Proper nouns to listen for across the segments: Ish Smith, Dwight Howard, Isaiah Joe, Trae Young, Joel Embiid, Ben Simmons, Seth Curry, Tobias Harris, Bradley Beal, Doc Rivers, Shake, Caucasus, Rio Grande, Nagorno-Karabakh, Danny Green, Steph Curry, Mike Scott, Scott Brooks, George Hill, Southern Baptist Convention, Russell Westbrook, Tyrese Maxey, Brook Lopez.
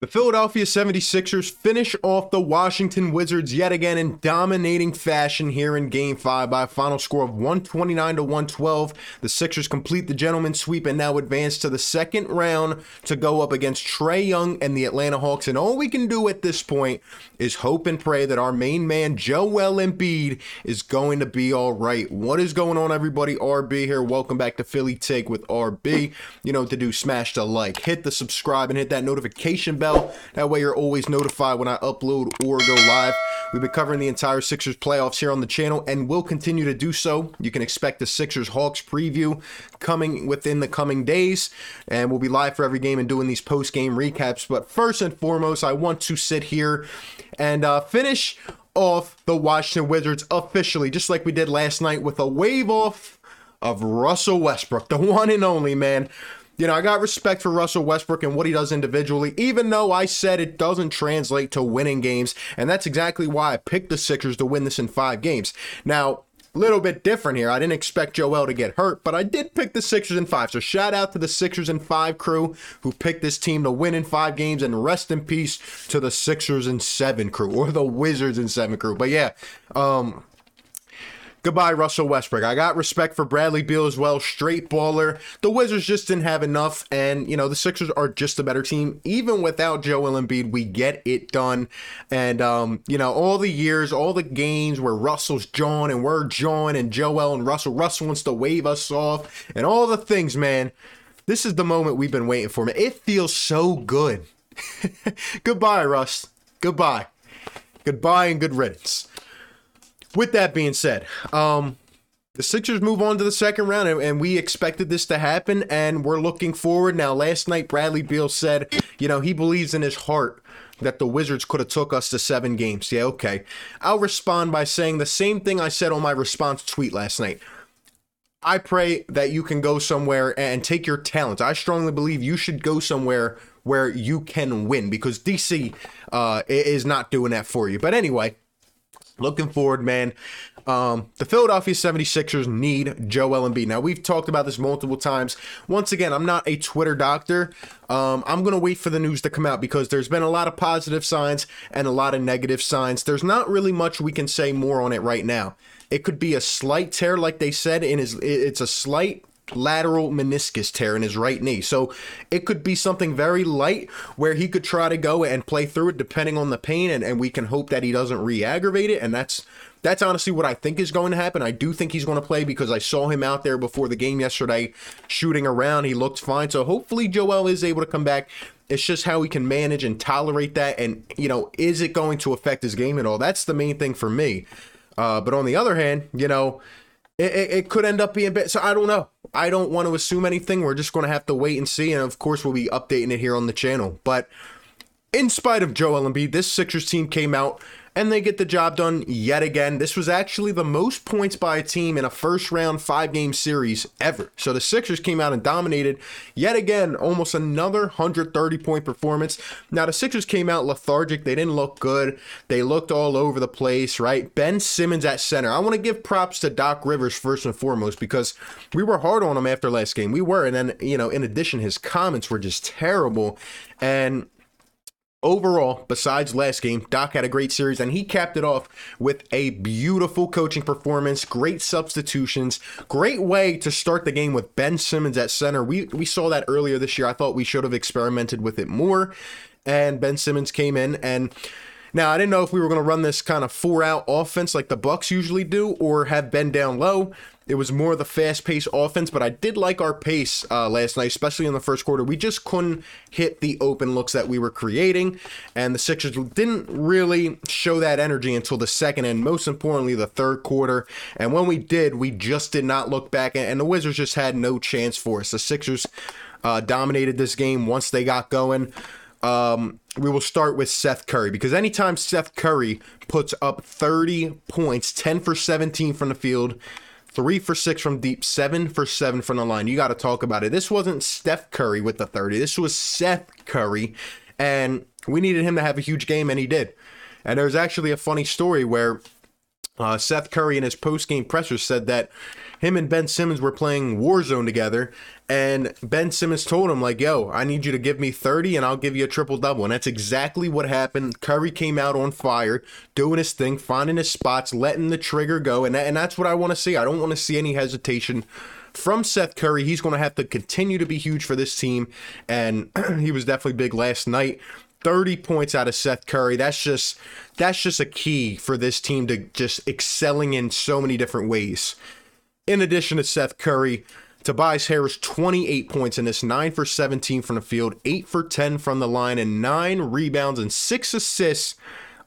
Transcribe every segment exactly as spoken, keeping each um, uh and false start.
The Philadelphia seventy-sixers finish off the Washington Wizards yet again in dominating fashion here in Game five by a final score of one twenty-nine to one twelve. The Sixers complete the gentleman's sweep and now advance to the second round to go up against Trae Young and the Atlanta Hawks. And all we can do at this point is hope and pray that our main man, Joel Embiid, is going to be all right. What is going on, everybody? R B here. Welcome back to Philly Take with R B. You know what to do. Smash the like, hit the subscribe, and hit that notification bell. That way you're always notified when I upload or go live. We've been covering the entire Sixers playoffs here on the channel and will continue to do so. You can expect the Sixers-Hawks preview coming within the coming days, and we'll be live for every game and doing these post-game recaps. But first and foremost, I want to sit here and uh, finish off the Washington Wizards officially, just like we did last night, with a wave-off of Russell Westbrook, the one and only, man. You know, I got respect for Russell Westbrook and what he does individually, even though I said it doesn't translate to winning games, and that's exactly why I picked the Sixers to win this in five games. Now, a little bit different here. I didn't expect Joel to get hurt, but I did pick the Sixers in five, so shout out to the Sixers in five crew who picked this team to win in five games, and rest in peace to the Sixers in seven crew, or the Wizards in seven crew. But yeah, um... goodbye, Russell Westbrook. I got respect for Bradley Beal as well. Straight baller. The Wizards just didn't have enough, and, you know, the Sixers are just a better team. Even without Joel Embiid, we get it done. And, um, you know, all the years, all the games where Russell's John and we're John and Joel and Russell. Russell wants to wave us off and all the things, man. This is the moment we've been waiting for, man. It feels so good. Goodbye, Russ. Goodbye. Goodbye and good riddance. With that being said, um, the Sixers move on to the second round, and, and we expected this to happen, and we're looking forward. Now, last night, Bradley Beal said, you know, he believes in his heart that the Wizards could have took us to seven games. Yeah, okay. I'll respond by saying the same thing I said on my response tweet last night. I pray that you can go somewhere and take your talents. I strongly believe you should go somewhere where you can win, because D C uh, is not doing that for you. But anyway, looking forward, man. Um, the Philadelphia seventy-sixers need Joel Embiid. Now, we've talked about this multiple times. Once again, I'm not a Twitter doctor. Um, I'm going to wait for the news to come out, because there's been a lot of positive signs and a lot of negative signs. There's not really much we can say more on it right now. It could be a slight tear, like they said. In his, it's a slight lateral meniscus tear in his right knee. So it could be something very light where he could try to go and play through it depending on the pain, and, and we can hope that he doesn't re-aggravate it. And that's that's honestly what I think is going to happen. I do think he's going to play, because I saw him out there before the game yesterday shooting around. He looked fine. So hopefully Joel is able to come back. It's just how he can manage and tolerate that, and, you know, is it going to affect his game at all? That's the main thing for me. Uh, but on the other hand, you know, It, it, it could end up being bad. So I don't know. I don't want to assume anything. We're just going to have to wait and see. And of course, we'll be updating it here on the channel. But in spite of Joel Embiid, this Sixers team came out and they get the job done yet again. This was actually the most points by a team in a first round five game series ever. So the Sixers came out and dominated yet again, almost another one hundred thirty point performance. Now, the Sixers came out lethargic. They didn't look good. They looked all over the place, right? Ben Simmons at center. I want to give props to Doc Rivers first and foremost, because we were hard on him after last game. We were. And then, you know, in addition, his comments were just terrible. And overall, besides last game, Doc had a great series, and he capped it off with a beautiful coaching performance, great substitutions, great way to start the game with Ben Simmons at center. We we saw that earlier this year. I thought we should have experimented with it more, and Ben Simmons came in. And now, I didn't know if we were going to run this kind of four-out offense like the Bucks usually do, or have Ben down low. It was more of the fast-paced offense, but I did like our pace uh, last night, especially in the first quarter. We just couldn't hit the open looks that we were creating, and the Sixers didn't really show that energy until the second and, most importantly, the third quarter. And when we did, we just did not look back, and the Wizards just had no chance for us. The Sixers uh, dominated this game once they got going. Um, we will start with Seth Curry, because anytime Seth Curry puts up thirty points, ten for seventeen from the field, three for six from deep, seven for seven from the line, you got to talk about it. This wasn't Steph Curry with the thirty. This was Seth Curry, and we needed him to have a huge game, and he did. And there was actually a funny story where Uh, Seth Curry in his post-game presser said that him and Ben Simmons were playing Warzone together, and Ben Simmons told him, like, yo, I need you to give me thirty, and I'll give you a triple-double. And that's exactly what happened. Curry came out on fire, doing his thing, finding his spots, letting the trigger go, and, that, and that's what I want to see. I don't want to see any hesitation from Seth Curry. He's going to have to continue to be huge for this team, and he was definitely big last night. thirty points out of Seth Curry. That's just that's just a key for this team to just excelling in so many different ways. In addition to Seth Curry, Tobias Harris, twenty-eight points in this, nine for seventeen from the field, eight for ten from the line, and nine rebounds and six assists,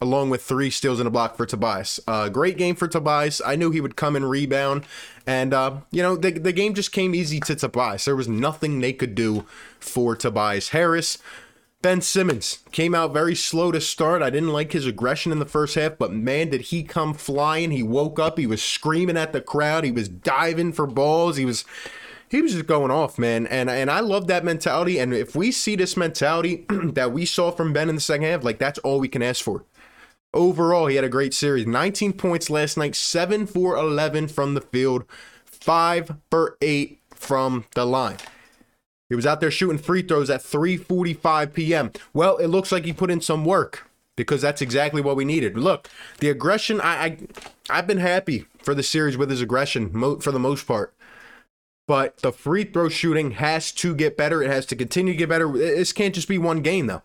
along with three steals and a block for Tobias. Uh, great game for Tobias. I knew he would come and rebound. And, uh, you know, the, the game just came easy to Tobias. There was nothing they could do for Tobias Harris. Ben Simmons came out very slow to start. I didn't like his aggression in the first half, but man, did he come flying. He woke up. He was screaming at the crowd. He was diving for balls. He was he was just going off, man. And, and I love that mentality. And if we see this mentality that we saw from Ben in the second half, like, that's all we can ask for. Overall, he had a great series. nineteen points last night, seven for eleven from the field, five for eight from the line. He was out there shooting free throws at three forty-five p.m. Well, it looks like he put in some work, because that's exactly what we needed. Look, the aggression, I, I, I've been happy for the series with his aggression mo- for the most part. But the free throw shooting has to get better. It has to continue to get better. This can't just be one game, though.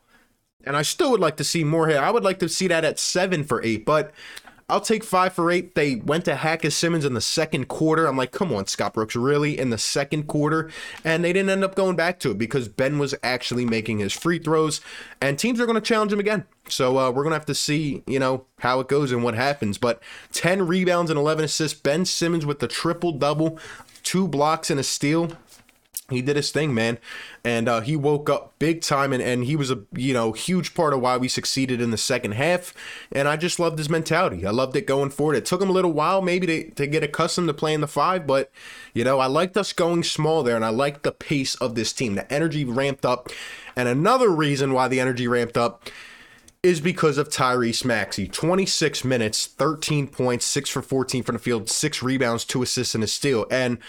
And I still would like to see more here. I would like to see that at seven for eight, but I'll take five for eight. They went to Hackett Simmons in the second quarter. I'm like, come on, Scott Brooks, really? In the second quarter? And they didn't end up going back to it because Ben was actually making his free throws. And teams are going to challenge him again. So uh, we're going to have to see, you know, how it goes and what happens. But ten rebounds and eleven assists. Ben Simmons with the triple-double, two blocks and a steal. He did his thing, man, and uh, he woke up big time, and, and he was a you know huge part of why we succeeded in the second half, and I just loved his mentality. I loved it going forward. It took him a little while maybe to, to get accustomed to playing the five, but you know I liked us going small there, and I liked the pace of this team. The energy ramped up, and another reason why the energy ramped up is because of Tyrese Maxey. twenty-six minutes, thirteen points, six for fourteen from the field, six rebounds, two assists, and a steal. And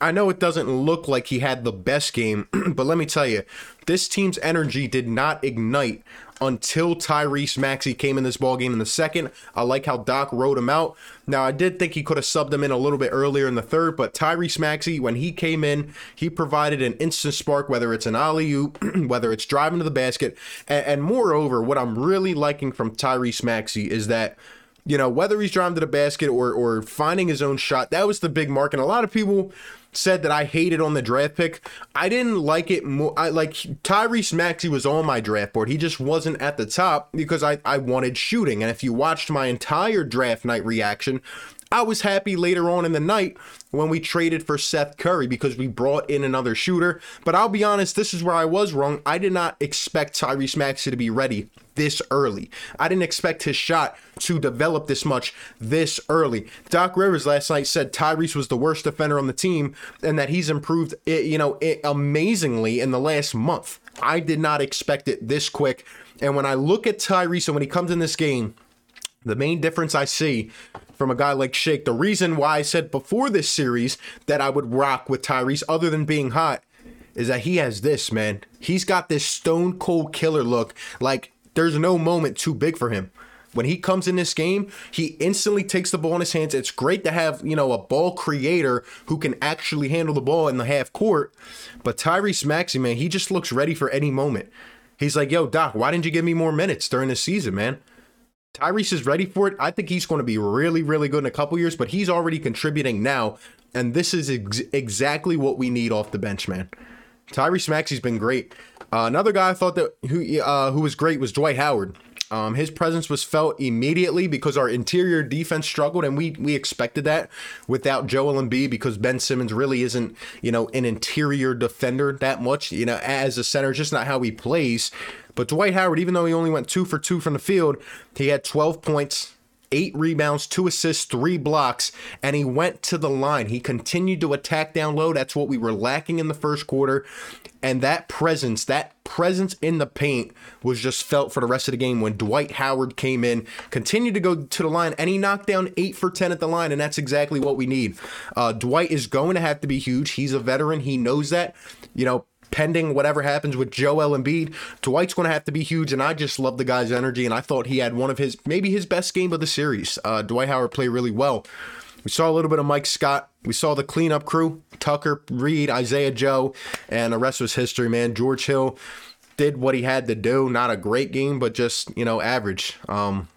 I know it doesn't look like he had the best game, but let me tell you, this team's energy did not ignite until Tyrese Maxey came in this ballgame in the second. I like how Doc rode him out. Now, I did think he could have subbed him in a little bit earlier in the third, but Tyrese Maxey, when he came in, he provided an instant spark, whether it's an alley-oop, whether it's driving to the basket. And, and moreover, what I'm really liking from Tyrese Maxey is that, you know, whether he's driving to the basket or or finding his own shot, that was the big mark. And a lot of people said that I hated on the draft pick. I didn't like it more. I like Tyrese Maxey was on my draft board. He just wasn't at the top because I, I wanted shooting. And if you watched my entire draft night reaction, I was happy later on in the night when we traded for Seth Curry because we brought in another shooter. But I'll be honest, this is where I was wrong. I did not expect Tyrese Maxey to be ready this early. I didn't expect his shot to develop this much this early. Doc Rivers last night said Tyrese was the worst defender on the team and that he's improved, you know, amazingly in the last month. I did not expect it this quick. And when I look at Tyrese and when he comes in this game, the main difference I see from a guy like Shake, the reason why I said before this series that I would rock with Tyrese other than being hot is that he has this, man. He's got this stone cold killer look. Like, there's no moment too big for him. When he comes in this game, he instantly takes the ball in his hands. It's great to have, you know, a ball creator who can actually handle the ball in the half court. But Tyrese Maxey, man, he just looks ready for any moment. He's like, yo, Doc, why didn't you give me more minutes during the season, man? Tyrese is ready for it. I think he's going to be really, really good in a couple years, but he's already contributing now, and this is ex- exactly what we need off the bench, man. Tyrese Maxey's been great. Uh, another guy I thought that who uh, who was great was Dwight Howard. Um, his presence was felt immediately because our interior defense struggled, and we we expected that without Joel Embiid because Ben Simmons really isn't, you know, an interior defender that much, you know, as a center, just not how he plays. But Dwight Howard, even though he only went two for two from the field, he had twelve points, eight rebounds, two assists, three blocks, and he went to the line. He continued to attack down low. That's what we were lacking in the first quarter. And that presence, that presence in the paint was just felt for the rest of the game when Dwight Howard came in, continued to go to the line, and he knocked down eight for ten at the line, and that's exactly what we need. Uh, Dwight is going to have to be huge. He's a veteran. He knows that. You know, pending whatever happens with Joel Embiid, Dwight's going to have to be huge, and I just love the guy's energy, and I thought he had one of his, maybe his best game of the series. Uh, Dwight Howard played really well. We saw a little bit of Mike Scott. We saw the cleanup crew, Tucker, Reed, Isaiah Joe, and the rest was history, man. George Hill did what he had to do. Not a great game, but just, you know, average. Um,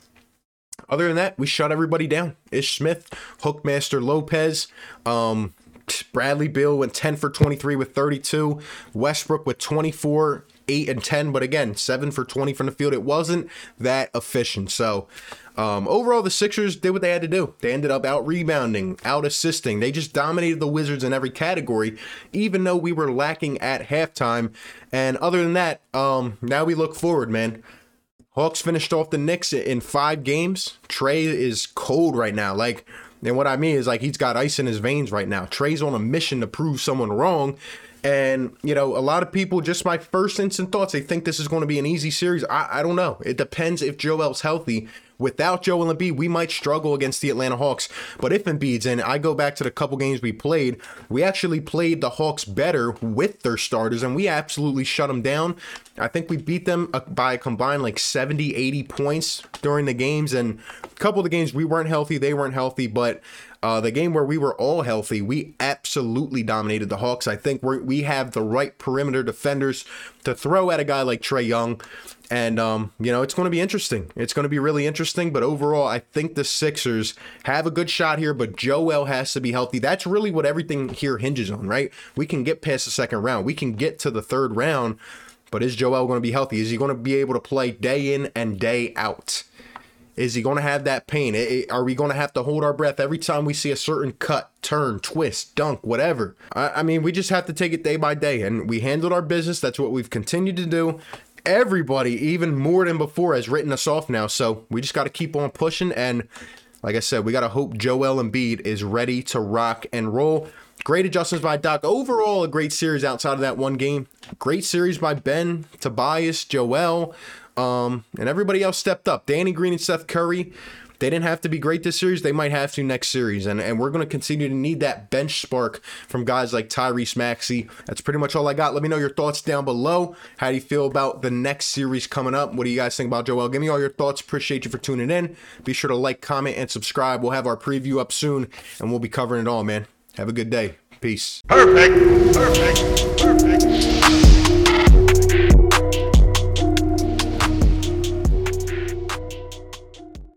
other than that, we shut everybody down. Ish Smith, Hookmaster Lopez, um, Bradley Beal went ten for twenty-three with thirty-two. Westbrook with twenty-four, eight and ten, but again, seven for twenty from the field. It wasn't that efficient. So um, overall, the Sixers did what they had to do. They ended up out-rebounding, out-assisting. They just dominated the Wizards in every category, even though we were lacking at halftime. And other than that, um, now we look forward, man. Hawks finished off the Knicks in five games. Trae is cold right now. Like, and what I mean is, like, he's got ice in his veins right now. Trae's on a mission to prove someone wrong. And, you know, a lot of people, just my first instant thoughts, they think this is going to be an easy series. I, I don't know. It depends if Joel's healthy. Without Joel Embiid, we might struggle against the Atlanta Hawks. But if Embiid's in, I go back to the couple games we played. We actually played the Hawks better with their starters, and we absolutely shut them down. I think we beat them by a combined like seventy, eighty points during the games. And a couple of the games we weren't healthy, they weren't healthy, but Uh, the game where we were all healthy, we absolutely dominated the Hawks. I think we we have the right perimeter defenders to throw at a guy like Trae Young. And, um, you know, it's going to be interesting. It's going to be really interesting. But overall, I think the Sixers have a good shot here, but Joel has to be healthy. That's really what everything here hinges on, right? We can get past the second round. We can get to the third round. But is Joel going to be healthy? Is he going to be able to play day in and day out? Is he going to have that pain? It, it, are we going to have to hold our breath every time we see a certain cut, turn, twist, dunk, whatever? I, I mean, we just have to take it day by day. And we handled our business. That's what we've continued to do. Everybody, even more than before, has written us off now. So we just got to keep on pushing. And like I said, we got to hope Joel Embiid is ready to rock and roll. Great adjustments by Doc. Overall, a great series outside of that one game. Great series by Ben, Tobias, Joel. Um, and everybody else stepped up. Danny Green and Seth Curry, they didn't have to be great this series. They might have to next series. And, and we're going to continue to need that bench spark from guys like Tyrese Maxey. That's pretty much all I got. Let me know your thoughts down below. How do you feel about the next series coming up? What do you guys think about Joel? Give me all your thoughts. Appreciate you for tuning in. Be sure to like, comment, and subscribe. We'll have our preview up soon, and we'll be covering it all, man. Have a good day. Peace. Perfect. Perfect. Perfect.